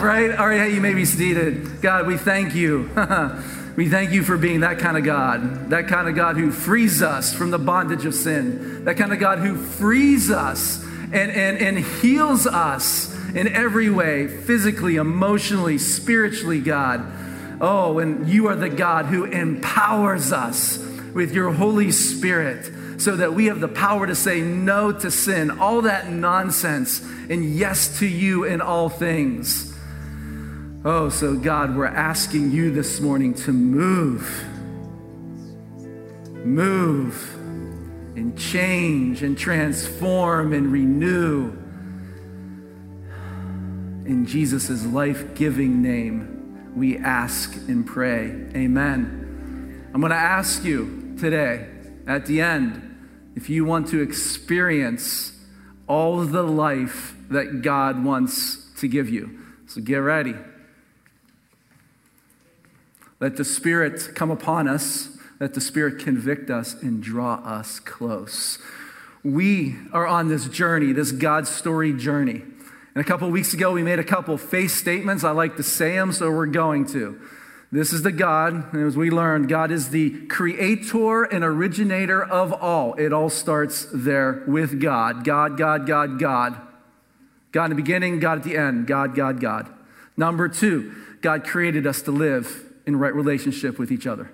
up, right? All right, hey, you may be seated. God, we thank you. We thank you for being that kind of God. That kind of God who frees us from the bondage of sin. That kind of God who frees us and heals us in every way, physically, emotionally, spiritually, God. Oh, and you are the God who empowers us with your Holy Spirit so that we have the power to say no to sin, all that nonsense, and yes to you in all things. Oh, so God, we're asking you this morning to move. Move and change and transform and renew. In Jesus' life-giving name, we ask and pray. Amen. I'm going to ask you today, at the end, if you want to experience all the life that God wants to give you. So get ready. Let the Spirit come upon us. Let the Spirit convict us and draw us close. We are on this journey, this God story journey. And a couple of weeks ago, we made a couple faith statements. I like to say them, so we're going to. This is the God, and as we learned, God is the creator and originator of all. It all starts there with God. God, God, God, God. God in the beginning, God at the end. God, God, God. Number two, God created us to live in right relationship with each other.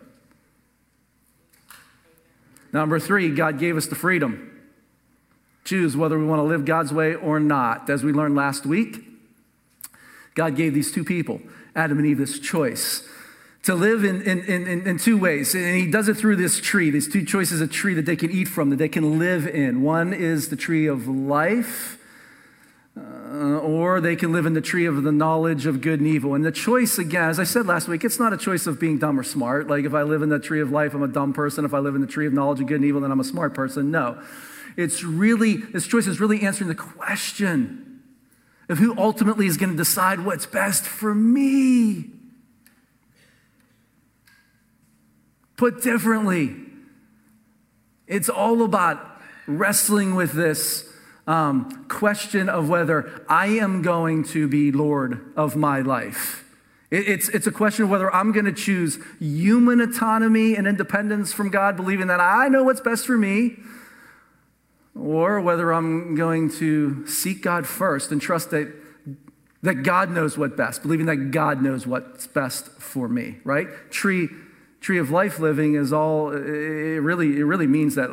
Number three, God gave us the freedom. Choose whether we want to live God's way or not. As we learned last week, God gave these two people, Adam and Eve, this choice to live in two ways. And he does it through this tree. These two choices, a tree that they can eat from, that they can live in. One is the tree of life, or they can live in the tree of the knowledge of good and evil. And the choice, again, as I said last week, it's not a choice of being dumb or smart. Like if I live in the tree of life, I'm a dumb person. If I live in the tree of knowledge of good and evil, then I'm a smart person. No. It's really, this choice is really answering the question of who ultimately is going to decide what's best for me. Put differently, it's all about wrestling with this question of whether I am going to be Lord of my life. It's a question of whether I'm going to choose human autonomy and independence from God, believing that I know what's best for me, or whether I'm going to seek God first and trust that God knows what's best, believing that God knows what's best for me, right? Tree of life living is all, it really means that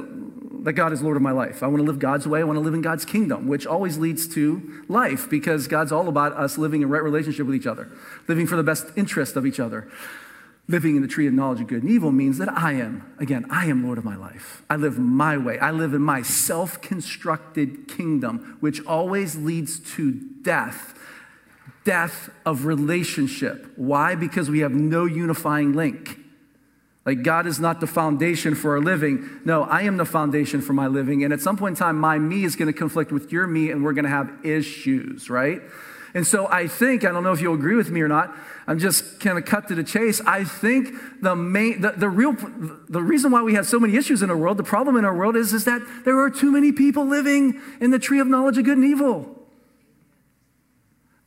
God is Lord of my life. I want to live God's way. I want to live in God's kingdom, which always leads to life because God's all about us living in right relationship with each other, living for the best interest of each other. Living in the tree of knowledge of good and evil means that I am Lord of my life. I live my way. I live in my self-constructed kingdom, which always leads to death of relationship. Why? Because we have no unifying link. Like God is not the foundation for our living. No, I am the foundation for my living. And at some point in time, my me is going to conflict with your me, and we're going to have issues, right? And so I don't know if you'll agree with me or not, I'm just kind of cut to the chase. I think the reason why we have so many issues in our world, the problem in our world is that there are too many people living in the tree of knowledge of good and evil.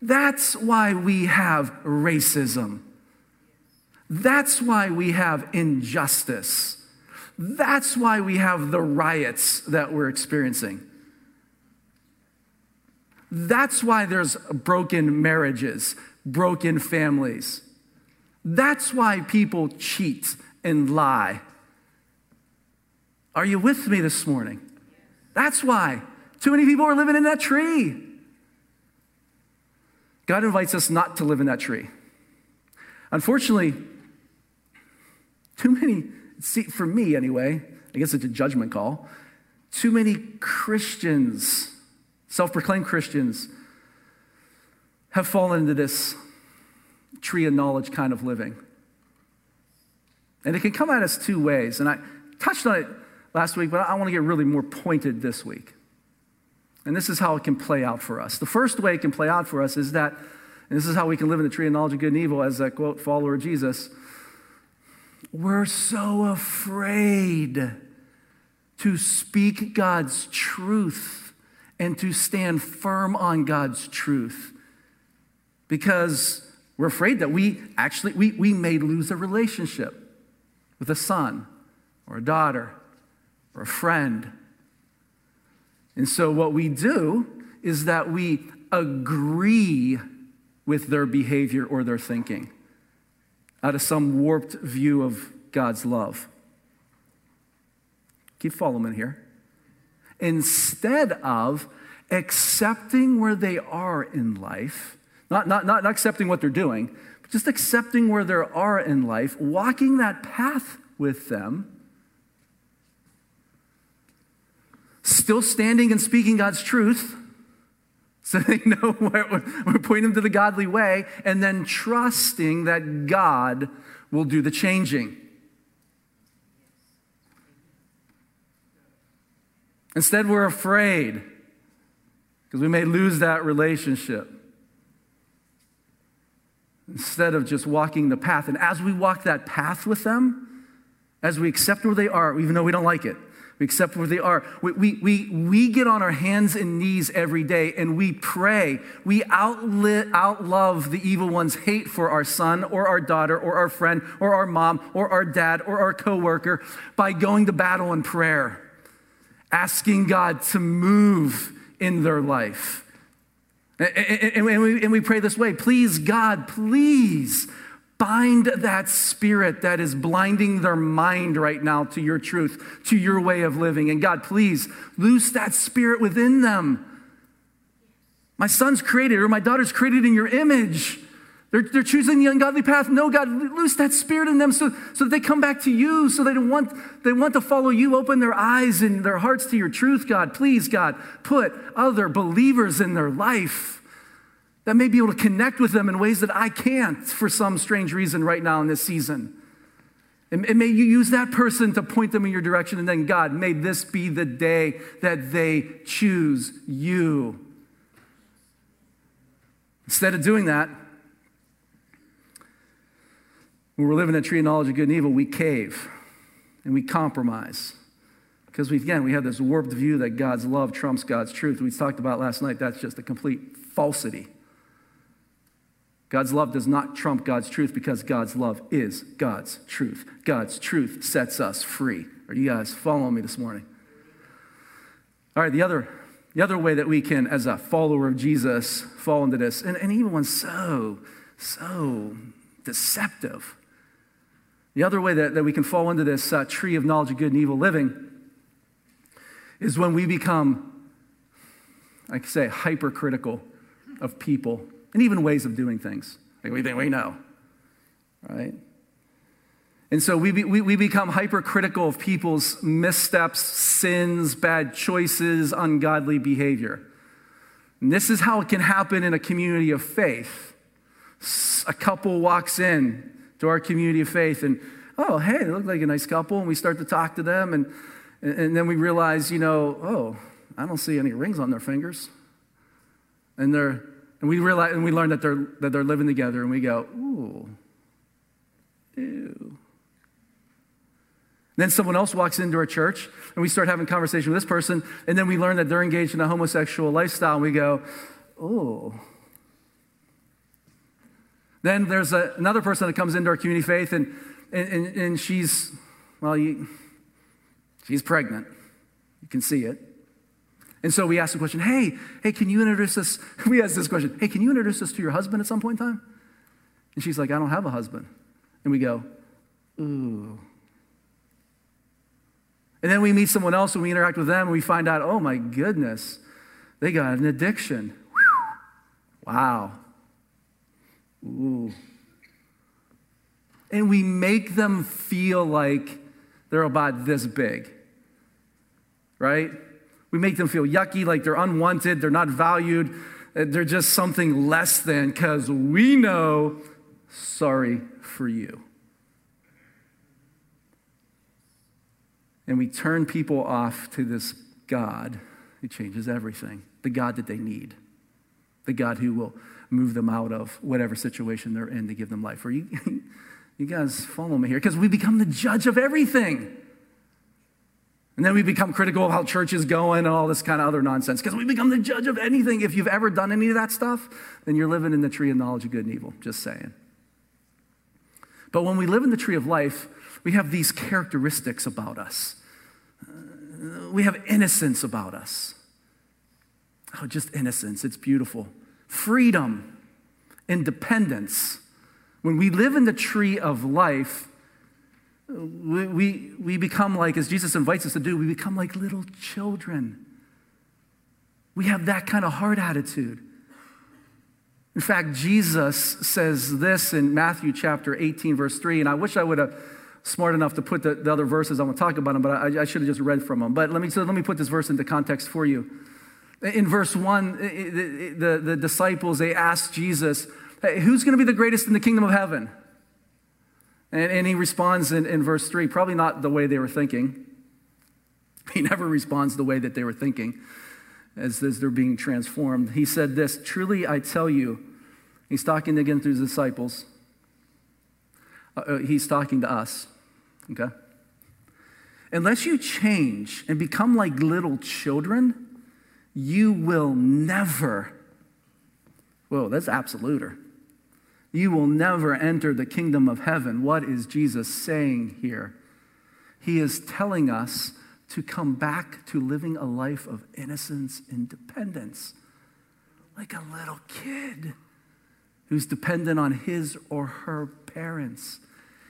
That's why we have racism. That's why we have injustice. That's why we have the riots that we're experiencing. That's why there's broken marriages, broken families. That's why people cheat and lie. Are you with me this morning? That's why too many people are living in that tree. God invites us not to live in that tree. Unfortunately, for me anyway, I guess it's a judgment call, too many Christians, self-proclaimed Christians, have fallen into this tree of knowledge kind of living. And it can come at us two ways. And I touched on it last week, but I want to get really more pointed this week. And this is how it can play out for us. The first way it can play out for us is that, and this is how we can live in the tree of knowledge of good and evil as a, quote, follower of Jesus, we're so afraid to speak God's truth and to stand firm on God's truth because we're afraid that we may lose a relationship with a son or a daughter or a friend. And so what we do is that we agree with their behavior or their thinking out of some warped view of God's love. Keep following here. Instead of accepting where they are in life, not accepting what they're doing, but just accepting where they are in life, walking that path with them, still standing and speaking God's truth, so they know we're pointing them to the godly way, and then trusting that God will do the changing. Instead, we're afraid because we may lose that relationship. Instead of just walking the path. And as we walk that path with them, as we accept where they are, even though we don't like it, we accept where they are. We get on our hands and knees every day and we pray. We outlove the evil one's hate for our son or our daughter or our friend or our mom or our dad or our coworker by going to battle in prayer, asking God to move in their life. And we pray this way: please, God, please bind that spirit that is blinding their mind right now to your truth, to your way of living. And God, please loose that spirit within them. My son's created or my daughter's created in your image. They're choosing the ungodly path. No, God, loose that spirit in them so that they come back to you, so they want to follow you. Open their eyes and their hearts to your truth, God. Please, God, put other believers in their life that may be able to connect with them in ways that I can't for some strange reason right now in this season. And may you use that person to point them in your direction. And then, God, may this be the day that they choose you. Instead of doing that, when we're living in a tree of knowledge of good and evil, we cave and we compromise. Because, we have this warped view that God's love trumps God's truth. We talked about last night, that's just a complete falsity. God's love does not trump God's truth because God's love is God's truth. God's truth sets us free. Are you guys following me this morning? All right, the other way that we can, as a follower of Jesus, fall into this, and even one's so deceptive. The other way that we can fall into this tree of knowledge of good and evil living is when we become, I could say, hypercritical of people and even ways of doing things. Like we think we know, right? And so we become hypercritical of people's missteps, sins, bad choices, ungodly behavior. And this is how it can happen in a community of faith. A couple walks in to our community of faith and, oh, hey, they look like a nice couple. And we start to talk to them. And then we realize, I don't see any rings on their fingers. And we learn that they're living together. And we go, ooh, ew. Then someone else walks into our church and we start having a conversation with this person. And then we learn that they're engaged in a homosexual lifestyle. And we go, ooh. Then there's another person that comes into our community faith, and she's, she's pregnant. You can see it. And so we ask the question, hey, can you introduce us? We ask this question, hey, can you introduce us to your husband at some point in time? And she's like, I don't have a husband. And we go, ooh. And then we meet someone else, and we interact with them, and we find out, oh, my goodness, they got an addiction. Whew. Wow. Ooh. And we make them feel like they're about this big, right? We make them feel yucky, like they're unwanted, they're not valued, they're just something less than, because we know, sorry for you. And we turn people off to this God who changes everything, the God that they need, the God who will move them out of whatever situation they're in to give them life. Or you guys follow me here? Because we become the judge of everything. And then we become critical of how church is going and all this kind of other nonsense, because we become the judge of anything. If you've ever done any of that stuff, then you're living in the tree of knowledge of good and evil, just saying. But when we live in the tree of life, we have these characteristics about us. We have innocence about us. Oh, just innocence. It's beautiful. Freedom, independence. When we live in the tree of life, we become like, as Jesus invites us to do, we become like little children. We have that kind of heart attitude. In fact, Jesus says this in Matthew chapter 18, verse 3, and I wish I would have smart enough to put the other verses. I'm going to talk about them, but I should have just read from them. But let me put this verse into context for you. In verse 1, the disciples, they asked Jesus, hey, who's going to be the greatest in the kingdom of heaven? And he responds in verse 3, probably not the way they were thinking. He never responds the way that they were thinking as they're being transformed. He said this, truly I tell you, he's talking again to his disciples. He's talking to us, okay? Unless you change and become like little children, you will never, whoa, that's absoluter. You will never enter the kingdom of heaven. What is Jesus saying here? He is telling us to come back to living a life of innocence and dependence, like a little kid who's dependent on his or her parents.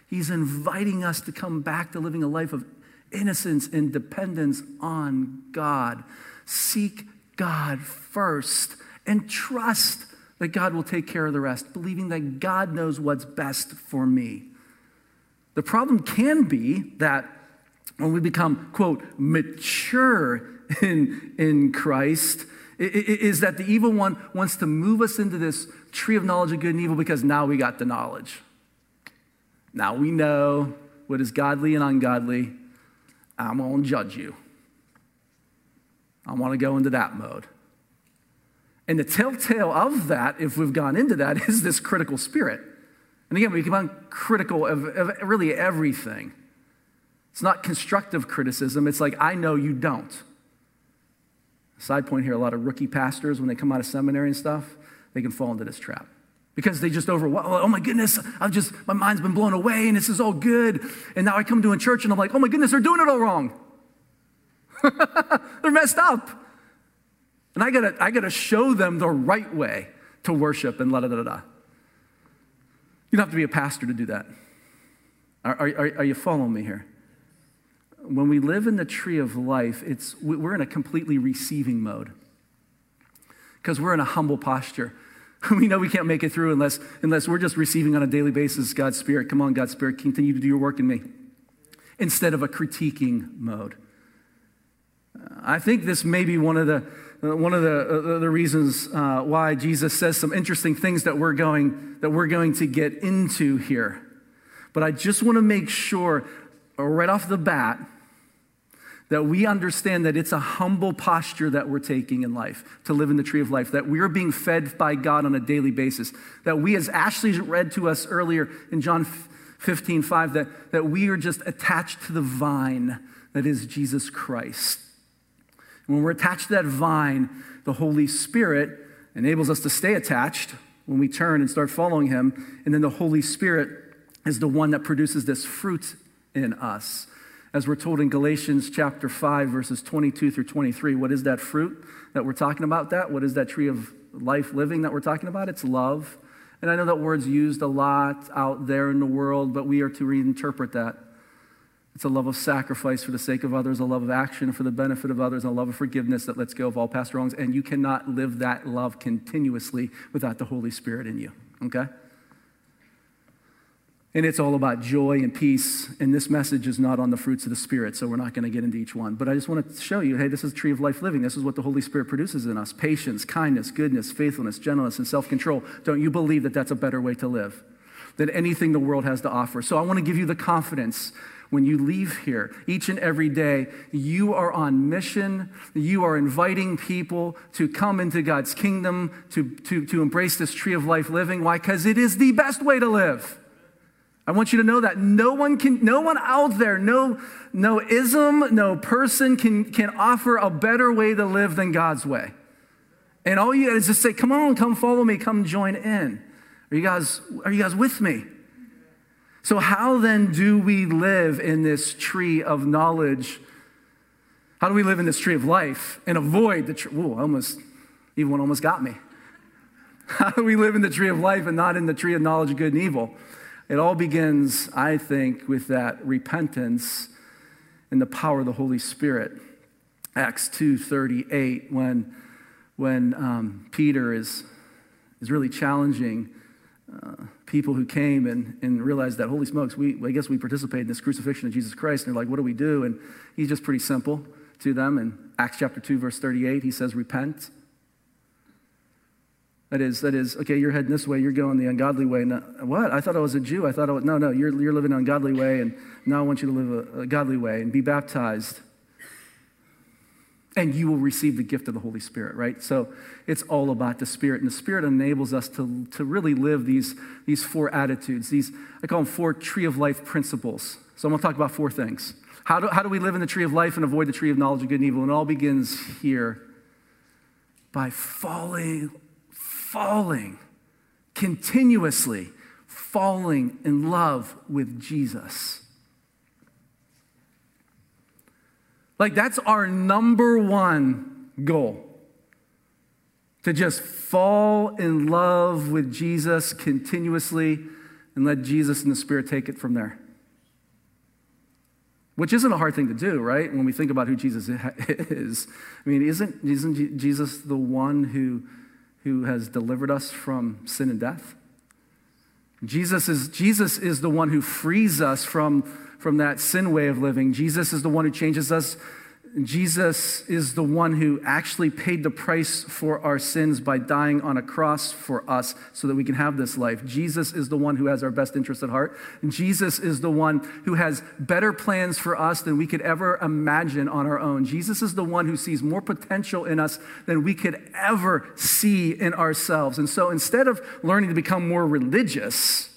He's inviting us to come back to living a life of innocence and dependence on God. Seek God first and trust that God will take care of the rest, believing that God knows what's best for me. The problem can be that when we become, quote, mature in Christ, is that the evil one wants to move us into this tree of knowledge of good and evil because now we got the knowledge. Now we know what is godly and ungodly. I'm going to judge you. I want to go into that mode. And the telltale of that, if we've gone into that, is this critical spirit. And again, we become critical of really everything. It's not constructive criticism. It's like, I know you don't. Side point here, a lot of rookie pastors, when they come out of seminary and stuff, they can fall into this trap. Because they just overwhelmed, oh my goodness, my mind's been blown away and this is all good. And now I come to a church and I'm like, oh my goodness, they're doing it all wrong. They're messed up. And I gotta show them the right way to worship and la-da-da-da-da. You don't have to be a pastor to do that. Are you following me here? When we live in the tree of life, we're in a completely receiving mode because we're in a humble posture. We know we can't make it through unless we're just receiving on a daily basis God's Spirit. Come on, God's Spirit, continue to do your work in me instead of a critiquing mode. I think this may be one of the reasons why Jesus says some interesting things that we're going to get into here. But I just want to make sure right off the bat that we understand that it's a humble posture that we're taking in life, to live in the tree of life, that we are being fed by God on a daily basis, that we, as Ashley read to us earlier in John 15:5, that we are just attached to the vine that is Jesus Christ. When we're attached to that vine, the Holy Spirit enables us to stay attached when we turn and start following him. And then the Holy Spirit is the one that produces this fruit in us. As we're told in Galatians chapter 5, verses 22 through 23, what is that fruit that we're talking about that? What is that tree of life living that we're talking about? It's love. And I know that word's used a lot out there in the world, but we are to reinterpret that. It's a love of sacrifice for the sake of others, a love of action for the benefit of others, a love of forgiveness that lets go of all past wrongs. And you cannot live that love continuously without the Holy Spirit in you, okay? And it's all about joy and peace. And this message is not on the fruits of the Spirit, so we're not going to get into each one. But I just want to show you, hey, this is the tree of life living. This is what the Holy Spirit produces in us. Patience, kindness, goodness, faithfulness, gentleness, and self-control. Don't you believe that that's a better way to live than anything the world has to offer? So I want to give you the confidence when you leave here, each and every day, you are on mission. You are inviting people to come into God's kingdom, to embrace this tree of life living. Why? Because it is the best way to live. I want you to know that no one out there, no ism, no person can offer a better way to live than God's way. And all you is just say, come on, come follow me, come join in. Are you guys with me? So how then do we live in this tree of knowledge? How do we live in this tree of life and avoid the tree? Ooh, even one almost got me. How do we live in the tree of life and not in the tree of knowledge of good and evil? It all begins, I think, with that repentance and the power of the Holy Spirit. Acts 2:38, when Peter is really challenging people who came and realized that, holy smokes, I guess we participate in this crucifixion of Jesus Christ, and they're like, what do we do? And he's just pretty simple to them. In Acts chapter 2, verse 38, he says, repent. That is, okay, you're heading this way, you're going the ungodly way. No, what? I thought I was a Jew. I thought I was, no, you're living an ungodly way, and now I want you to live a godly way and be baptized. And you will receive the gift of the Holy Spirit, right? So it's all about the Spirit. And the Spirit enables us to really live these four attitudes. I call them four tree of life principles. So I'm going to talk about four things. How do we live in the tree of life and avoid the tree of knowledge of good and evil? And it all begins here by falling, continuously falling in love with Jesus. Like, that's our number one goal, to just fall in love with Jesus continuously and let Jesus and the Spirit take it from there. Which isn't a hard thing to do, right? When we think about who Jesus is. I mean, isn't Jesus the one who has delivered us from sin and death? Jesus is the one who frees us from that sin way of living. Jesus is the one who changes us. Jesus is the one who actually paid the price for our sins by dying on a cross for us so that we can have this life. Jesus is the one who has our best interest at heart. Jesus is the one who has better plans for us than we could ever imagine on our own. Jesus is the one who sees more potential in us than we could ever see in ourselves. And so instead of learning to become more religious,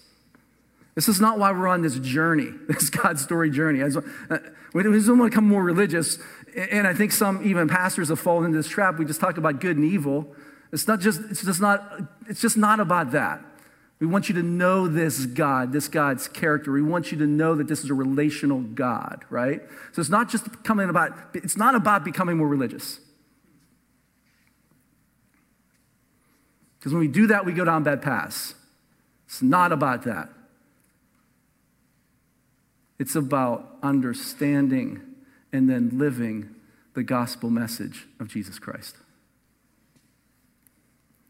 this is not why we're on this journey, this God's story journey. We just don't want to become more religious. And I think some even pastors have fallen into this trap. We just talk about good and evil. It's just not about that. We want you to know this God's character. We want you to know that this is a relational God, right? So it's not about becoming more religious. Because when we do that, we go down bad paths. It's not about that. It's about understanding and then living the gospel message of Jesus Christ.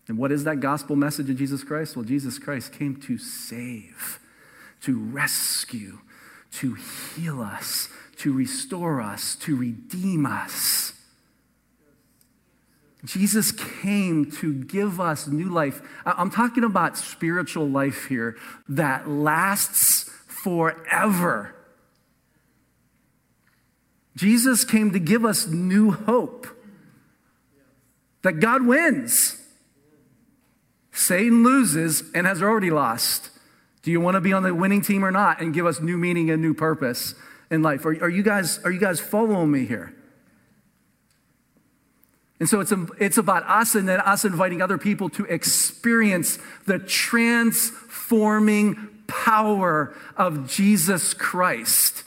And what is that gospel message of Jesus Christ? Well, Jesus Christ came to save, to rescue, to heal us, to restore us, to redeem us. Jesus came to give us new life. I'm talking about spiritual life here that lasts forever. Jesus came to give us new hope. That God wins. Satan loses and has already lost. Do you want to be on the winning team or not? And give us new meaning and new purpose in life. Are you guys following me here? And so it's about us, and then us inviting other people to experience the transforming power of Jesus Christ,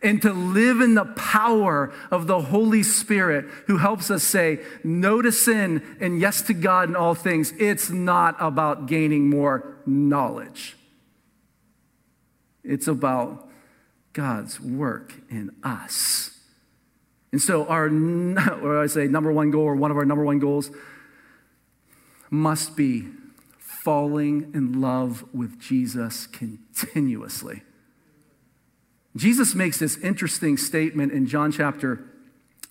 and to live in the power of the Holy Spirit, who helps us say no to sin and yes to God in all things. It's not about gaining more knowledge. It's about God's work in us. And so number one goal, or one of our number one goals, must be falling in love with Jesus continuously. Jesus makes this interesting statement in John chapter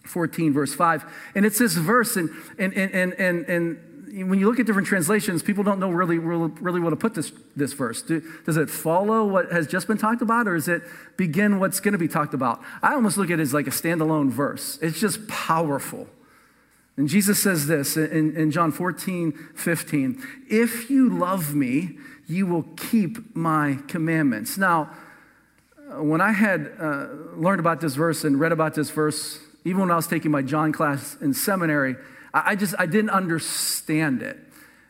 14, verse 5. And it's this verse, and when you look at different translations, people don't know really where to put this verse. Does it follow what has just been talked about, or does it begin what's going to be talked about? I almost look at it as like a standalone verse. It's just powerful. And Jesus says this in John 14:15, if you love me, you will keep my commandments. Now, when I had learned about this verse and read about this verse, even when I was taking my John class in seminary, I didn't understand it.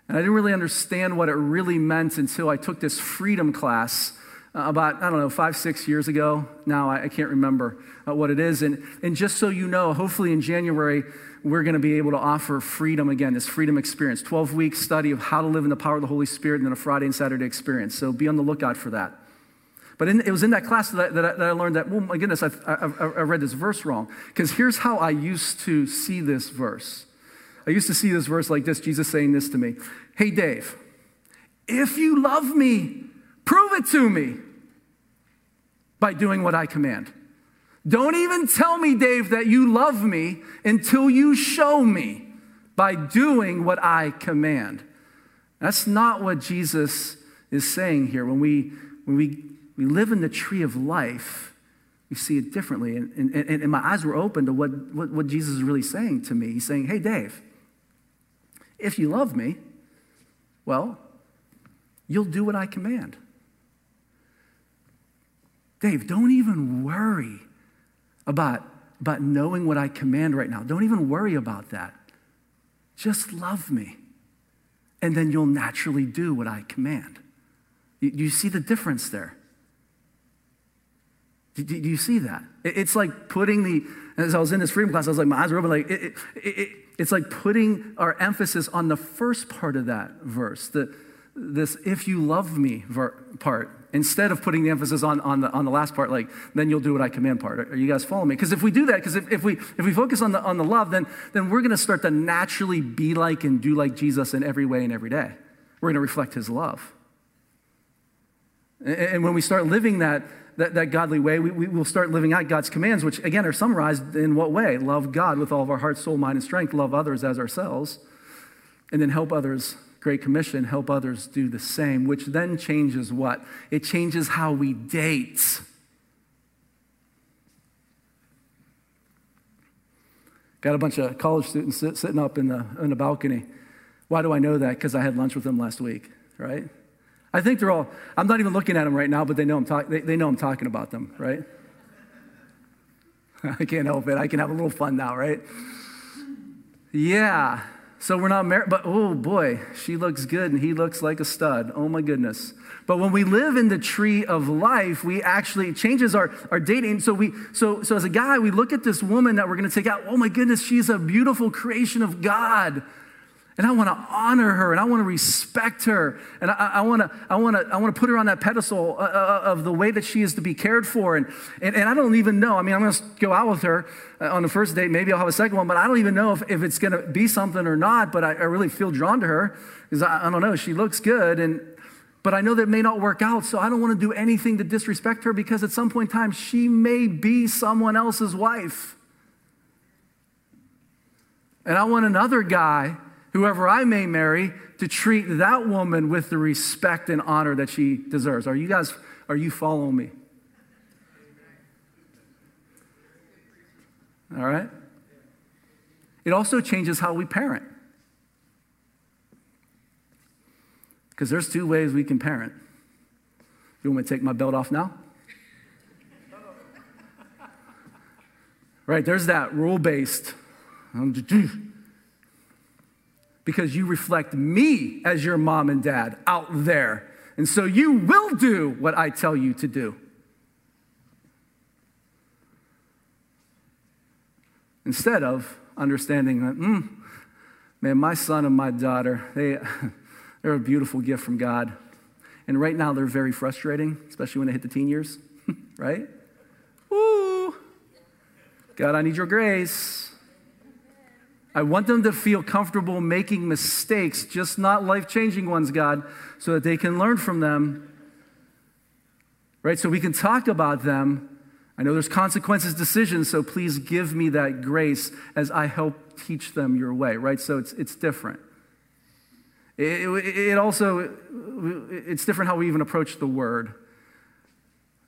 And I didn't really understand what it really meant until I took this freedom class about, I don't know, 5-6 years ago. Now I can't remember what it is. And just so you know, hopefully in January, we're going to be able to offer freedom again, this freedom experience, 12-week study of how to live in the power of the Holy Spirit, and then a Friday and Saturday experience. So be on the lookout for that. But it was in that class that I learned that, well, my goodness, I read this verse wrong. Because here's how I used to see this verse. I used to see this verse like this, Jesus saying this to me. Hey, Dave, if you love me, prove it to me by doing what I command. Don't even tell me, Dave, that you love me until you show me by doing what I command. That's not what Jesus is saying here. When we live in the tree of life, we see it differently. And my eyes were open to what Jesus is really saying to me. He's saying, hey, Dave, if you love me, well, you'll do what I command. Dave, don't even worry about knowing what I command right now. Don't even worry about that. Just love me, and then you'll naturally do what I command. You see the difference there? Do you see that? It's like putting as I was in this freedom class, I was like, my eyes were open, like, it's like putting our emphasis on the first part of that verse, this if you love me part, instead of putting the emphasis on the last part, like, then you'll do what I command part. Are you guys following me? Because if we do that, because if we focus on the love, then we're going to start to naturally be like and do like Jesus in every way and every day. We're going to reflect his love. And when we start living that godly way, we will start living out God's commands, which, again, are summarized in what way? Love God with all of our heart, soul, mind, and strength. Love others as ourselves. And then help others, Great Commission, help others do the same, which then changes what? It changes how we date. Got a bunch of college students sitting up in the balcony. Why do I know that? Because I had lunch with them last week, right? I think they're all, I'm not even looking at them right now, but they know I'm talking about them, right? I can't help it. I can have a little fun now, right? Yeah. So we're not married, but oh boy, she looks good and he looks like a stud. Oh my goodness. But when we live in the tree of life, we actually, it changes our dating. So as a guy, we look at this woman that we're going to take out. Oh my goodness, she's a beautiful creation of God. And I want to honor her, and I want to respect her, and I want to put her on that pedestal of the way that she is to be cared for. And I don't even know. I mean, I'm going to go out with her on the first date. Maybe I'll have a second one, but I don't even know if it's going to be something or not. But I really feel drawn to her because I don't know. She looks good, but I know that it may not work out. So I don't want to do anything to disrespect her because at some point in time she may be someone else's wife, and I want another guy, whoever I may marry, to treat that woman with the respect and honor that she deserves. Are you following me? All right? It also changes how we parent. Because there's two ways we can parent. You want me to take my belt off now? Right, there's that rule-based. Because you reflect me as your mom and dad out there. And so you will do what I tell you to do. Instead of understanding that, man, my son and my daughter, they're a beautiful gift from God. And right now they're very frustrating, especially when they hit the teen years, right? Woo! God, I need your grace. I want them to feel comfortable making mistakes, just not life-changing ones, God, so that they can learn from them, right? So we can talk about them. I know there's consequences, decisions, so please give me that grace as I help teach them your way, right? So it's different. It's different how we even approach the word.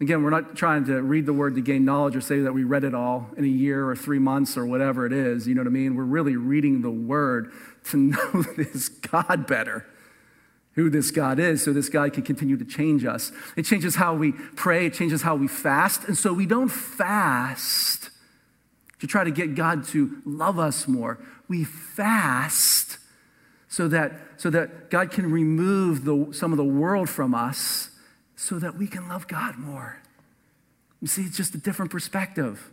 Again, we're not trying to read the word to gain knowledge or say that we read it all in a year or 3 months or whatever it is. You know what I mean? We're really reading the word to know this God better. who this God is, so this God can continue to change us. It changes how we pray. It changes how we fast. And so we don't fast to try to get God to love us more. We fast so that God can remove some of the world from us so that we can love God more. You see, it's just a different perspective.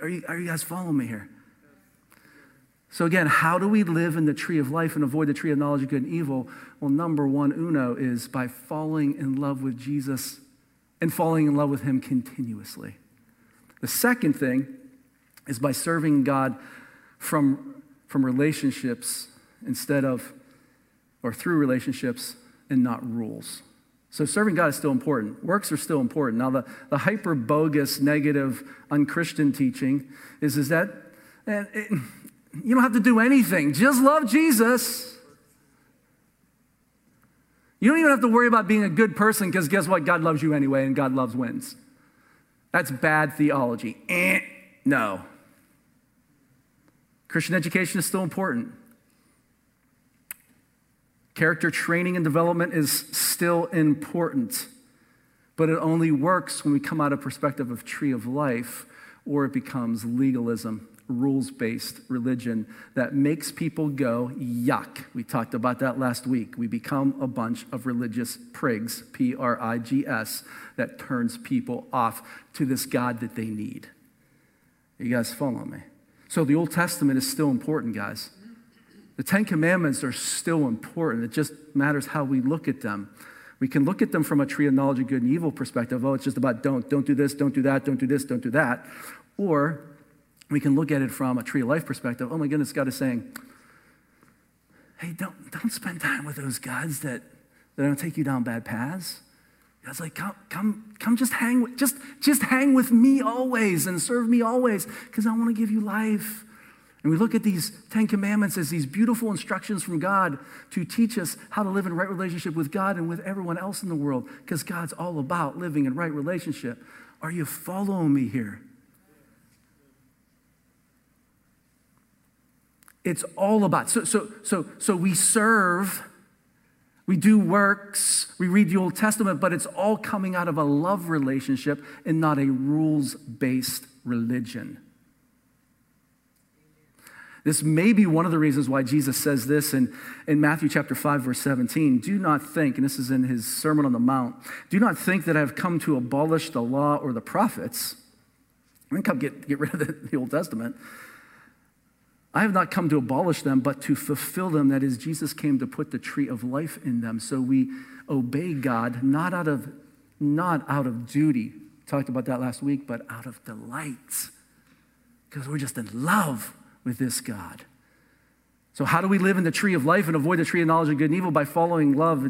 Are you guys following me here? So again, how do we live in the tree of life and avoid the tree of knowledge of good and evil? Well, number one, uno, is by falling in love with Jesus and falling in love with him continuously. The second thing is by serving God from relationships instead of, or through relationships and not rules. So serving God is still important. Works are still important. Now, the hyper-bogus, negative, unchristian teaching is that you don't have to do anything. Just love Jesus. You don't even have to worry about being a good person because guess what? God loves you anyway, and God loves wins. That's bad theology. No. Christian education is still important. Character training and development is still important, but it only works when we come out of perspective of tree of life, or it becomes legalism, rules-based religion that makes people go, yuck. We talked about that last week. We become a bunch of religious prigs, P-R-I-G-S, that turns people off to this God that they need. You guys follow me? So the Old Testament is still important, guys. The Ten Commandments are still important. It just matters how we look at them. We can look at them from a tree of knowledge of good and evil perspective. Oh, it's just about don't do this, don't do that, don't do this, don't do that. Or we can look at it from a tree of life perspective. Oh my goodness, God is saying, hey, don't spend time with those gods that don't take you down bad paths. God's like, come just hang with me always and serve me always because I want to give you life. And we look at these Ten Commandments as these beautiful instructions from God to teach us how to live in right relationship with God and with everyone else in the world, because God's all about living in right relationship. Are you following me here? It's all about, so we serve, we do works, we read the Old Testament, but it's all coming out of a love relationship and not a rules-based religion. This may be one of the reasons why Jesus says this in Matthew chapter 5, verse 17. Do not think, and this is in his Sermon on the Mount, do not think that I have come to abolish the law or the prophets. I didn't come get rid of the Old Testament. I have not come to abolish them, but to fulfill them. That is, Jesus came to put the tree of life in them. So we obey God not out of duty. Talked about that last week, but out of delight. Because we're just in love with this God. So how do we live in the tree of life and avoid the tree of knowledge of good and evil? By falling in love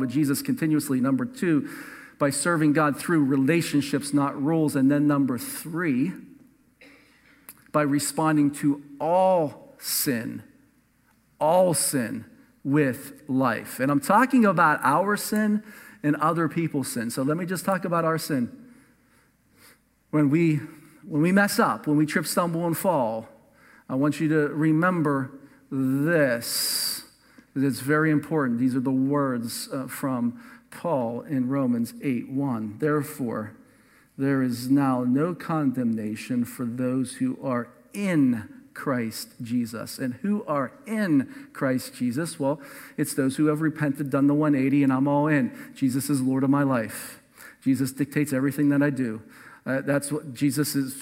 with Jesus continuously. Number two, by serving God through relationships, not rules. And then number three, by responding to all sin with life. And I'm talking about our sin and other people's sin. So let me just talk about our sin. When we mess up, when we trip, stumble, and fall, I want you to remember this, because it's very important. These are the words from Paul in Romans 8:1. Therefore, there is now no condemnation for those who are in Christ Jesus. And who are in Christ Jesus? Well, it's those who have repented, done the 180, and I'm all in. Jesus is Lord of my life. Jesus dictates everything that I do. That's what Jesus is.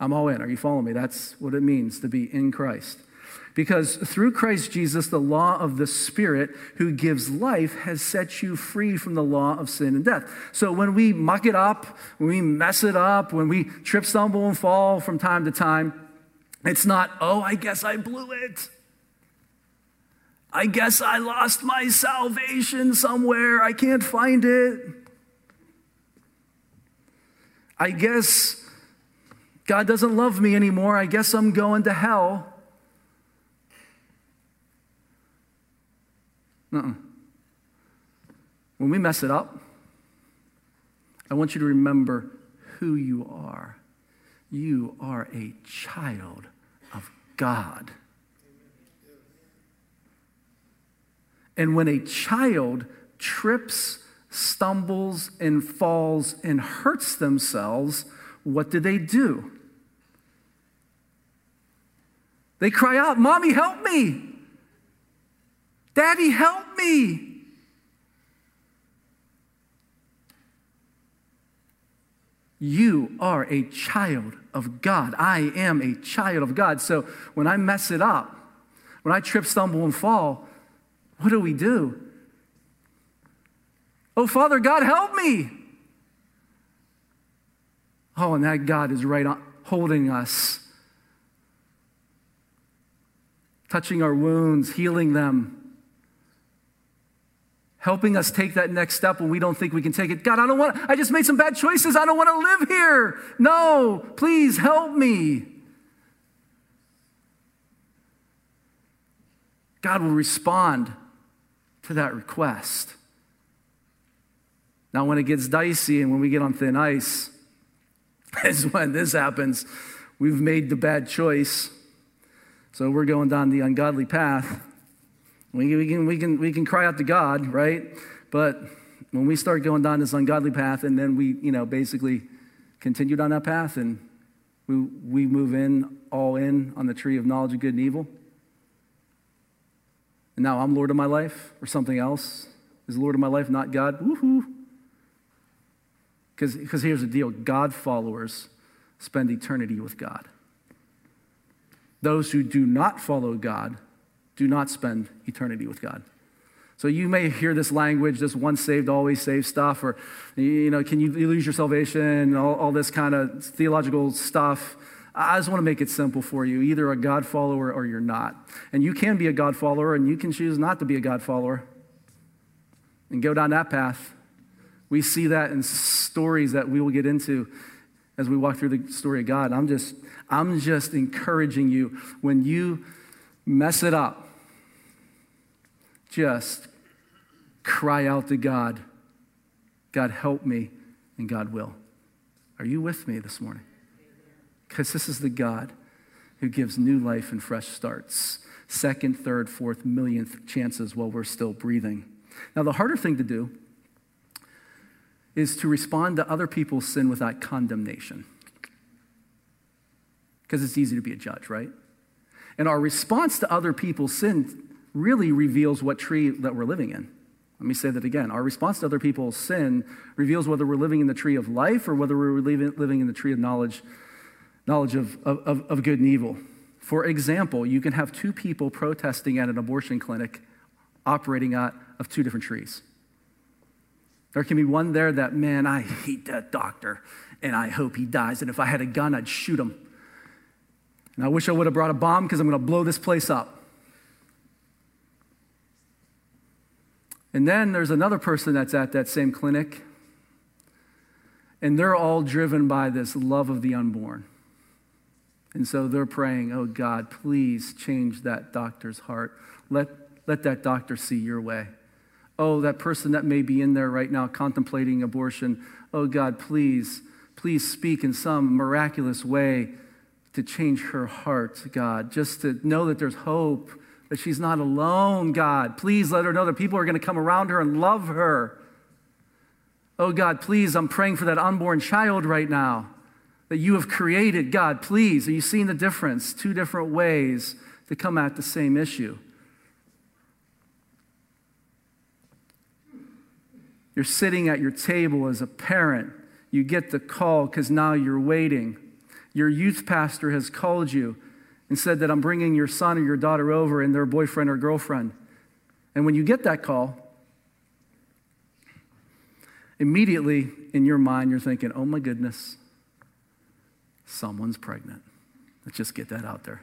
I'm all in. Are you following me? That's what it means to be in Christ. Because through Christ Jesus, the law of the Spirit who gives life has set you free from the law of sin and death. So when we muck it up, when we mess it up, when we trip, stumble, and fall from time to time, it's not, oh, I guess I blew it. I guess I lost my salvation somewhere. I can't find it. I guess God doesn't love me anymore. I guess I'm going to hell. Uh-uh. When we mess it up, I want you to remember who you are. You are a child of God. And when a child trips, stumbles, and falls and hurts themselves, what do? They cry out, "Mommy, help me! Daddy, help me!" You are a child of God. I am a child of God. So when I mess it up, when I trip, stumble, and fall, what do? "Oh, Father God, help me." Oh, and that God is right on, holding us, touching our wounds, healing them, helping us take that next step when we don't think we can take it. "God, I just made some bad choices. I don't want to live here. No, please help me." God will respond to that request. Now, when it gets dicey and when we get on thin ice, is when this happens. We've made the bad choice, so we're going down the ungodly path. We can cry out to God, right? But when we start going down this ungodly path, and then we, basically continue down that path, and we move in, all in, on the tree of knowledge of good and evil. And now I'm Lord of my life, or something else is Lord of my life, not God. Woohoo! Because here's the deal. God followers spend eternity with God. Those who do not follow God do not spend eternity with God. So you may hear this language, this once saved, always saved stuff, or, can you lose your salvation, all this kind of theological stuff. I just want to make it simple for you. Either a God follower or you're not. And you can be a God follower, and you can choose not to be a God follower and go down that path. We see that in stories that we will get into as we walk through the story of God. I'm just encouraging you, when you mess it up, just cry out to God. "God, help me," and God will. Are you with me this morning? Because this is the God who gives new life and fresh starts, second, third, fourth, millionth chances while we're still breathing. Now, the harder thing to do is to respond to other people's sin without condemnation. Because it's easy to be a judge, right? And our response to other people's sin really reveals what tree that we're living in. Let me say that again. Our response to other people's sin reveals whether we're living in the tree of life or whether we're living in the tree of knowledge of good and evil. For example, you can have two people protesting at an abortion clinic operating out of two different trees. There can be one there that, "Man, I hate that doctor, and I hope he dies. And if I had a gun, I'd shoot him. And I wish I would have brought a bomb because I'm going to blow this place up." And then there's another person that's at that same clinic, and they're all driven by this love of the unborn. And so they're praying, "Oh, God, please change that doctor's heart. Let that doctor see your way. Oh, that person that may be in there right now contemplating abortion. Oh, God, please speak in some miraculous way to change her heart, God, just to know that there's hope, that she's not alone, God. Please let her know that people are going to come around her and love her. Oh, God, please, I'm praying for that unborn child right now that you have created. God, please." Are you seeing the difference? Two different ways to come at the same issue. You're sitting at your table as a parent. You get the call because now you're waiting. Your youth pastor has called you and said that, "I'm bringing your son or your daughter over and their boyfriend or girlfriend." And when you get that call, immediately in your mind you're thinking, "Oh my goodness, someone's pregnant." Let's just get that out there.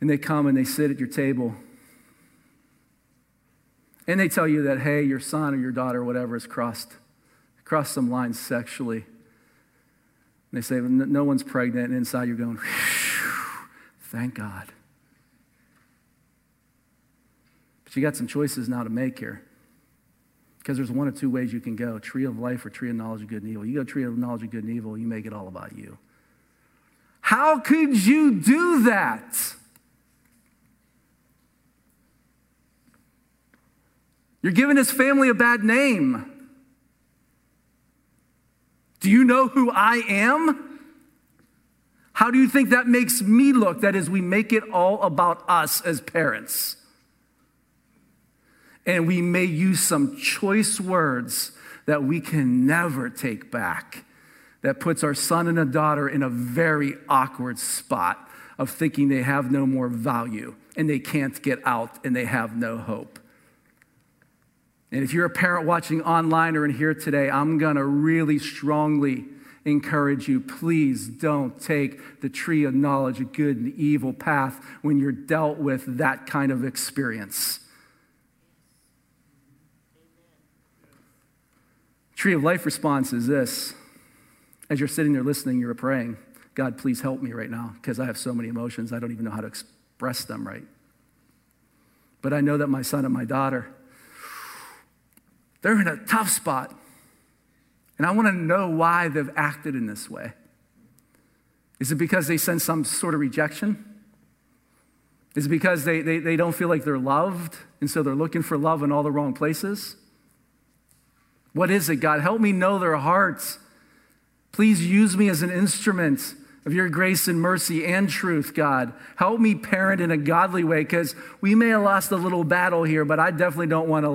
And they come and they sit at your table. And they tell you that, "Hey, your son or your daughter or whatever has crossed some lines sexually." And they say, "No one's pregnant." And inside you're going, "Thank God." But you got some choices now to make here. Because there's one of two ways you can go, tree of life or tree of knowledge of good and evil. You go tree of knowledge of good and evil, you make it all about you. How could you do that? You're giving his family a bad name. Do you know who I am? How do you think that makes me look? That is, we make it all about us as parents. And we may use some choice words that we can never take back. That puts our son and a daughter in a very awkward spot of thinking they have no more value and they can't get out and they have no hope. And if you're a parent watching online or in here today, I'm going to really strongly encourage you, please don't take the tree of knowledge of good and evil path when you're dealt with that kind of experience. Tree of life response is this. As you're sitting there listening, you're praying, God, please help me right now because I have so many emotions. I don't even know how to express them right. But I know that my son and my daughter, they're in a tough spot. And I want to know why they've acted in this way. Is it because they sense some sort of rejection? Is it because they don't feel like they're loved, and so they're looking for love in all the wrong places? What is it, God? Help me know their hearts. Please use me as an instrument of your grace and mercy and truth, God. Help me parent in a godly way, because we may have lost a little battle here, but I definitely don't want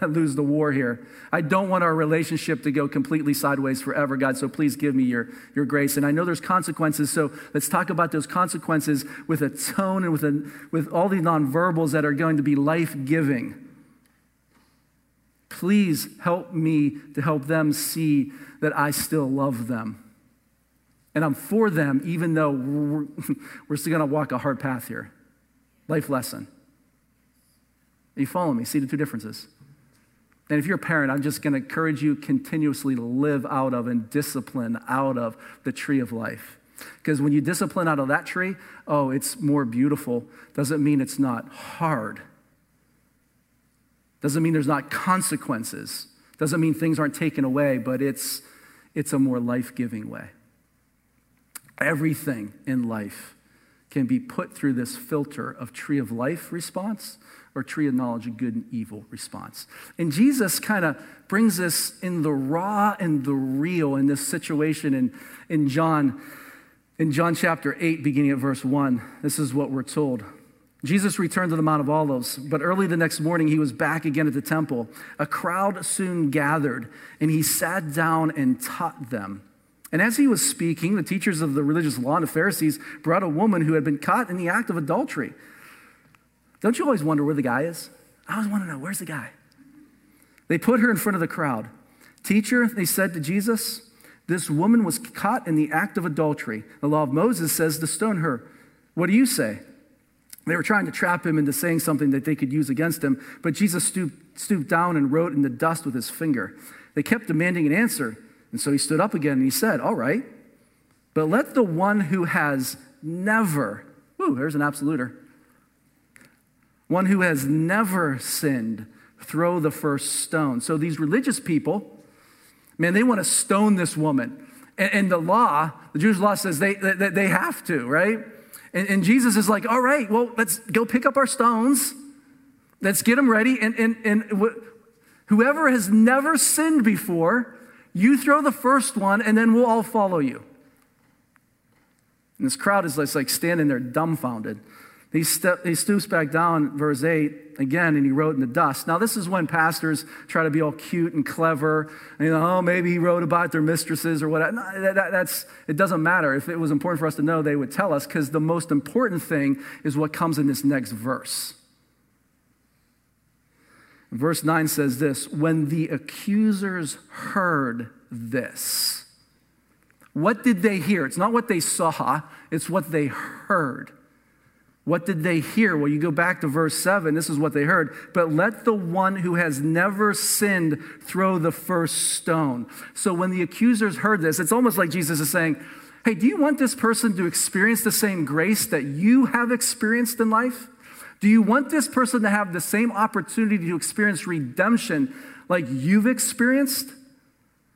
to lose the war here. I don't want our relationship to go completely sideways forever, God, so please give me your grace. And I know there's consequences, so let's talk about those consequences with a tone and with all the nonverbals that are going to be life-giving. Please help me to help them see that I still love them. And I'm for them, even though we're still going to walk a hard path here. Life lesson. Are you following me? See the two differences? And if you're a parent, I'm just going to encourage you continuously to live out of and discipline out of the tree of life. Because when you discipline out of that tree, oh, it's more beautiful. Doesn't mean it's not hard. Doesn't mean there's not consequences. Doesn't mean things aren't taken away, but it's a more life-giving way. Everything in life can be put through this filter of tree of life response or tree of knowledge of good and evil response. And Jesus kind of brings this in the raw and the real in this situation in John chapter 8, beginning at verse 1. This is what we're told. Jesus returned to the Mount of Olives, but early the next morning he was back again at the temple. A crowd soon gathered, and he sat down and taught them. And as he was speaking, the teachers of the religious law and the Pharisees brought a woman who had been caught in the act of adultery. Don't you always wonder where the guy is? I always want to know, where's the guy? They put her in front of the crowd. Teacher, they said to Jesus, this woman was caught in the act of adultery. The law of Moses says to stone her. What do you say? They were trying to trap him into saying something that they could use against him, but Jesus stooped down and wrote in the dust with his finger. They kept demanding an answer, and so he stood up again and he said, all right, but let the one who has never, there's an absoluter, one who has never sinned throw the first stone. So these religious people, man, they want to stone this woman. And the law, the Jewish law says they have to, right? And Jesus is like, all right, well, let's go pick up our stones. Let's get them ready. And whoever has never sinned before, you throw the first one, and then we'll all follow you. And this crowd is like standing there dumbfounded. He stoops back down, verse 8, again, and he wrote in the dust. Now, this is when pastors try to be all cute and clever. And, maybe he wrote about their mistresses or whatever. No, it doesn't matter. If it was important for us to know, they would tell us, because the most important thing is what comes in this next verse. Verse 9 says this, when the accusers heard this. What did they hear? It's not what they saw, it's what they heard. What did they hear? Well, you go back to verse 7, this is what they heard. But let the one who has never sinned throw the first stone. So when the accusers heard this, it's almost like Jesus is saying, hey, do you want this person to experience the same grace that you have experienced in life? Do you want this person to have the same opportunity to experience redemption like you've experienced?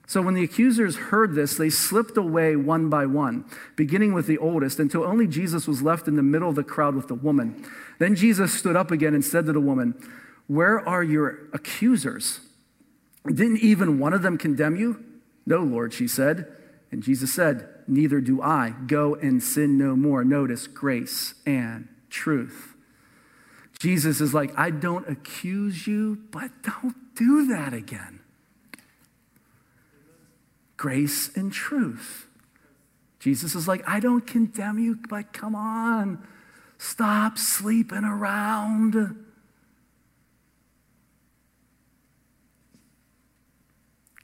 So when the accusers heard this, they slipped away one by one, beginning with the oldest, until only Jesus was left in the middle of the crowd with the woman. Then Jesus stood up again and said to the woman, Where are your accusers? Didn't even one of them condemn you? No, Lord, she said. And Jesus said, neither do I. Go and sin no more. Notice grace and truth. Jesus is like, I don't accuse you, but don't do that again. Grace and truth. Jesus is like, I don't condemn you, but come on. Stop sleeping around.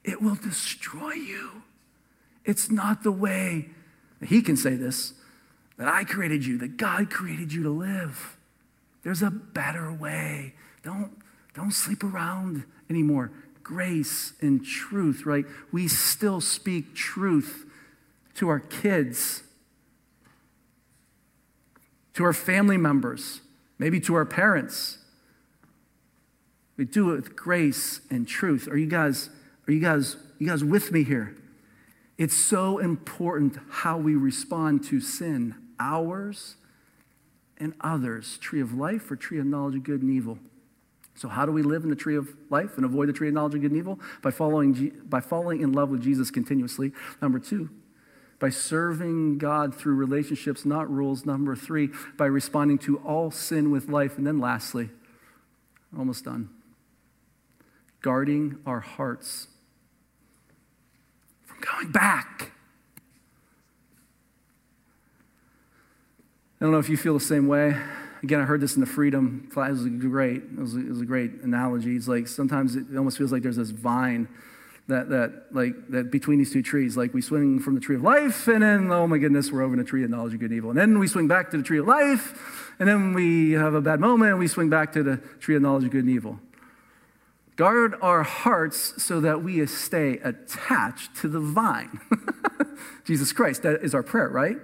It will destroy you. It's not the way, he can say this, that I created you, that God created you to live. There's a better way. Don't sleep around anymore. Grace and truth, right? We still speak truth to our kids, to our family members, maybe to our parents. We do it with grace and truth. Are you guys with me here? It's so important how we respond to sin, ours and others. Tree of life or tree of knowledge of good and evil. So how do we live in the tree of life and avoid the tree of knowledge of good and evil? By falling in love with Jesus continuously. Number two, by serving God through relationships, not rules. Number three, by responding to all sin with life. And then lastly, almost done, guarding our hearts from going back. I don't know if you feel the same way. Again, I heard this in the Freedom class. It was a great analogy. It's like sometimes it almost feels like there's this vine that between these two trees, like we swing from the tree of life, and then, oh my goodness, we're over in the tree of knowledge of good and evil. And then we swing back to the tree of life, and then we have a bad moment, and we swing back to the tree of knowledge of good and evil. Guard our hearts so that we stay attached to the vine. Jesus Christ, that is our prayer, right?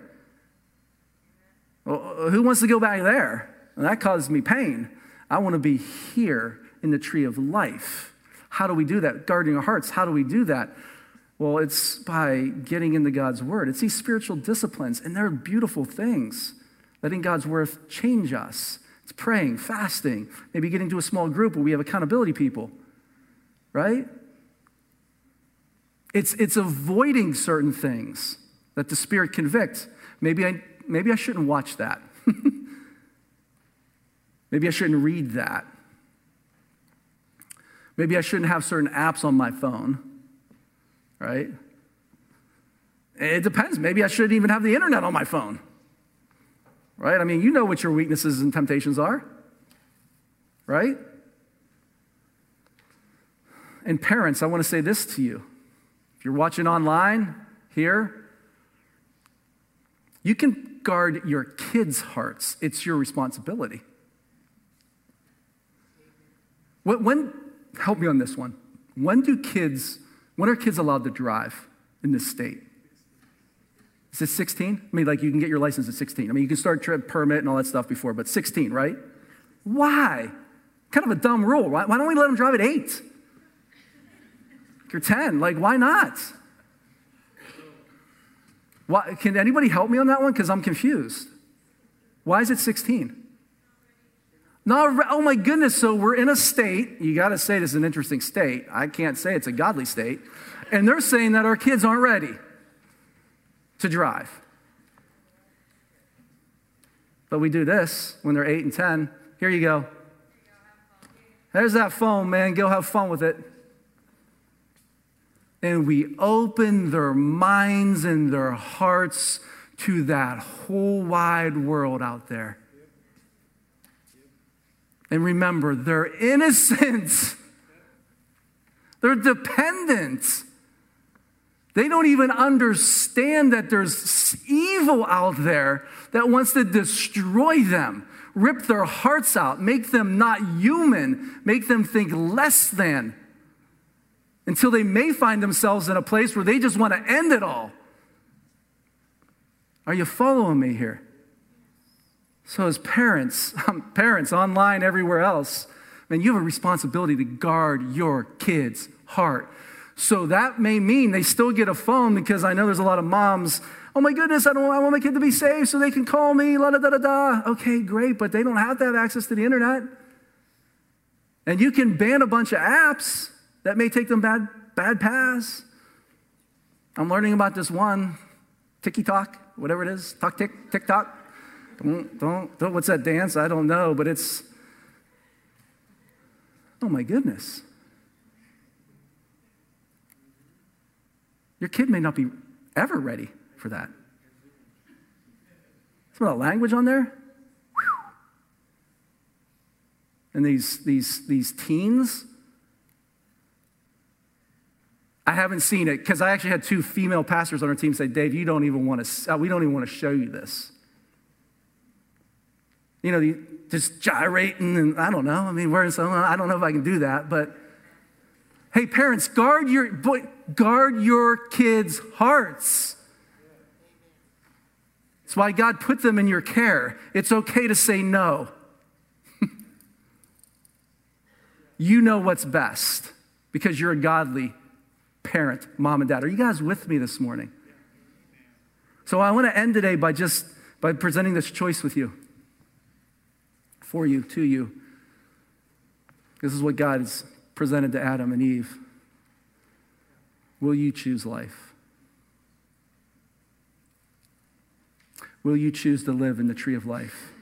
Well, who wants to go back there? Well, that causes me pain. I want to be here in the tree of life. How do we do that? Guarding our hearts, how do we do that? Well, it's by getting into God's word. It's these spiritual disciplines, and they're beautiful things. Letting God's word change us. It's praying, fasting, maybe getting to a small group where we have accountability people, right? It's avoiding certain things that the Spirit convicts. Maybe I shouldn't watch that. Maybe I shouldn't read that. Maybe I shouldn't have certain apps on my phone, right? It depends. Maybe I shouldn't even have the internet on my phone, right? I mean, you know what your weaknesses and temptations are, right? And parents, I want to say this to you. If you're watching online here, you can guard your kids' hearts. It's your responsibility. Help me on this one. When are kids allowed to drive in this state? Is it 16? I mean, like, you can get your license at 16. I mean, you can start trip permit and all that stuff before, but 16, right? Why? Kind of a dumb rule. Why don't we let them drive at 8? Or 10? Like, why not? Why, can anybody help me on that one? Because I'm confused. Why is it 16? Oh my goodness, so we're in a state, you got to say this is an interesting state. I can't say it's a godly state. And they're saying that our kids aren't ready to drive. But we do this when they're 8 and 10. Here you go. There's that phone, man. Go have fun with it. And we open their minds and their hearts to that whole wide world out there. And remember, they're innocent. They're dependent. They don't even understand that there's evil out there that wants to destroy them, rip their hearts out, make them not human, make them think less than, until they may find themselves in a place where they just want to end it all. Are you following me here? So as parents online, everywhere else, man, you have a responsibility to guard your kid's heart. So that may mean they still get a phone, because I know there's a lot of moms, oh my goodness, I want my kid to be safe so they can call me, la da da da da. Okay, great, but they don't have to have access to the internet. And you can ban a bunch of apps that may take them bad paths. I'm learning about this one, TikTok, whatever it is, TikTok. Don't, what's that dance? I don't know, but it's, oh my goodness. Your kid may not be ever ready for that. Some of the language on there. Whew. And these teens. I haven't seen it because I actually had two female pastors on our team say, Dave, you don't even want to, we don't even want to show you this. You know, just gyrating and I don't know. I mean, we're in some, I don't know if I can do that, but hey, parents, guard your kids' hearts. It's why God put them in your care. It's okay to say no. You know what's best because you're a godly parent, mom and dad. Are you guys with me this morning? So I want to end today by just by presenting this choice with you, for you, to you. This is what God has presented to Adam and Eve. Will you choose life? Will you choose to live in the tree of life?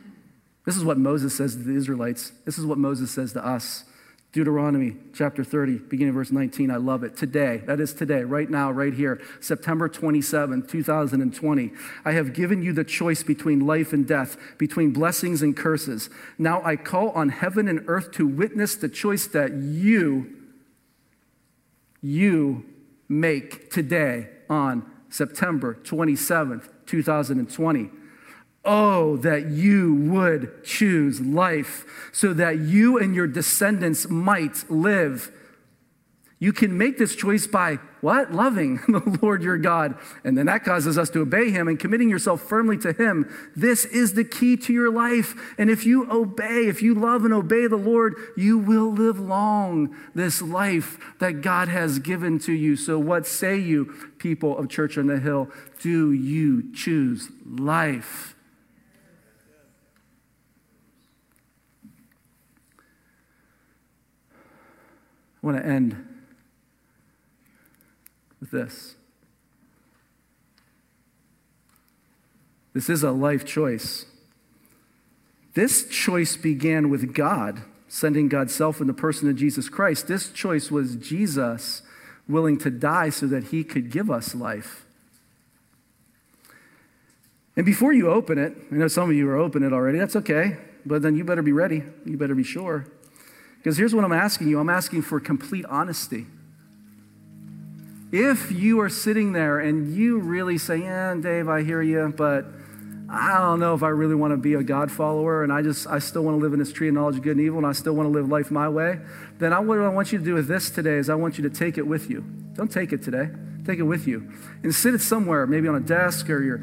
This is what Moses says to the Israelites. This is what Moses says to us. Deuteronomy chapter 30, beginning of verse 19. I love it. Today, that is today, right now, right here, September 27, 2020. I have given you the choice between life and death, between blessings and curses. Now I call on heaven and earth to witness the choice that you make today on September 27th, 2020. Oh, that you would choose life so that you and your descendants might live. You can make this choice by what? Loving the Lord your God. And then that causes us to obey him and committing yourself firmly to him. This is the key to your life. And if you obey, if you love and obey the Lord, you will live long this life that God has given to you. So what say you, people of Church on the Hill? Do you choose life? I want to end with this. This is a life choice. This choice began with God, sending God's self in the person of Jesus Christ. This choice was Jesus willing to die so that he could give us life. And before you open it, I know some of you are open it already, that's okay, but then you better be ready, you better be sure. Because here's what I'm asking you. I'm asking for complete honesty. If you are sitting there and you really say, yeah, Dave, I hear you, but I don't know if I really want to be a God follower, and I still want to live in this tree of knowledge of good and evil, and I still want to live life my way, then what I want you to do with this today is I want you to take it with you. Don't take it today. Take it with you. And sit it somewhere, maybe on a desk or your,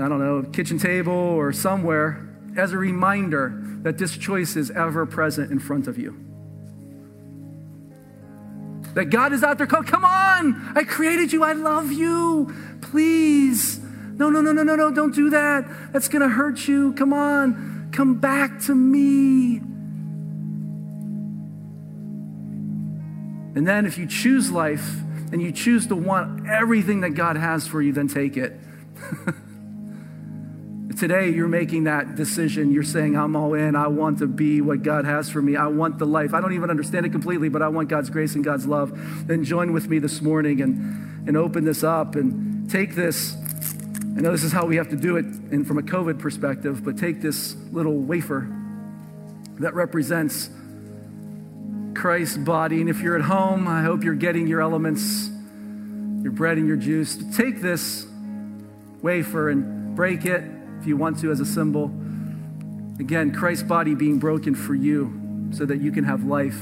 I don't know, kitchen table or somewhere, as a reminder that this choice is ever present in front of you. That God is out there calling, come on, I created you, I love you, please. No, don't do that. That's gonna hurt you, come on, come back to me. And then if you choose life and you choose to want everything that God has for you, then take it. Today, you're making that decision. You're saying, I'm all in. I want to be what God has for me. I want the life. I don't even understand it completely, but I want God's grace and God's love. Then join with me this morning and open this up and take this. I know this is how we have to do it and from a COVID perspective, but take this little wafer that represents Christ's body. And if you're at home, I hope you're getting your elements, your bread and your juice. Take this wafer and break it, if you want to, as a symbol. Again, Christ's body being broken for you so that you can have life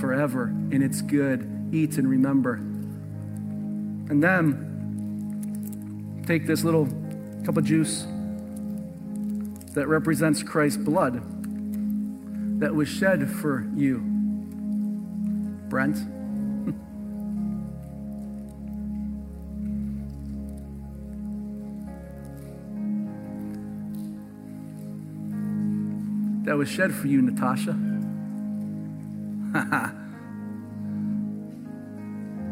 forever, and it's good. Eat and remember. And then take this little cup of juice that represents Christ's blood that was shed for you, Brent. That was shed for you, Natasha.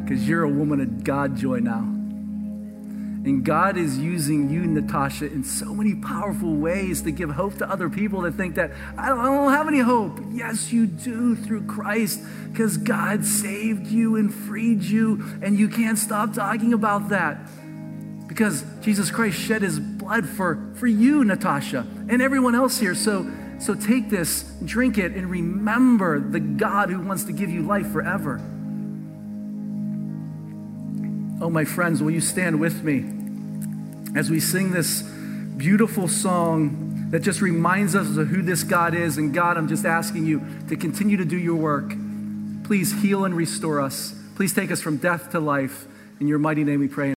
Because you're a woman of God joy now. And God is using you, Natasha, in so many powerful ways to give hope to other people that think that, I don't have any hope. Yes, you do through Christ, because God saved you and freed you, and you can't stop talking about that. Because Jesus Christ shed his blood for you, Natasha, and everyone else here. So take this, drink it, and remember the God who wants to give you life forever. Oh, my friends, will you stand with me as we sing this beautiful song that just reminds us of who this God is? And God, I'm just asking you to continue to do your work. Please heal and restore us. Please take us from death to life. In your mighty name we pray.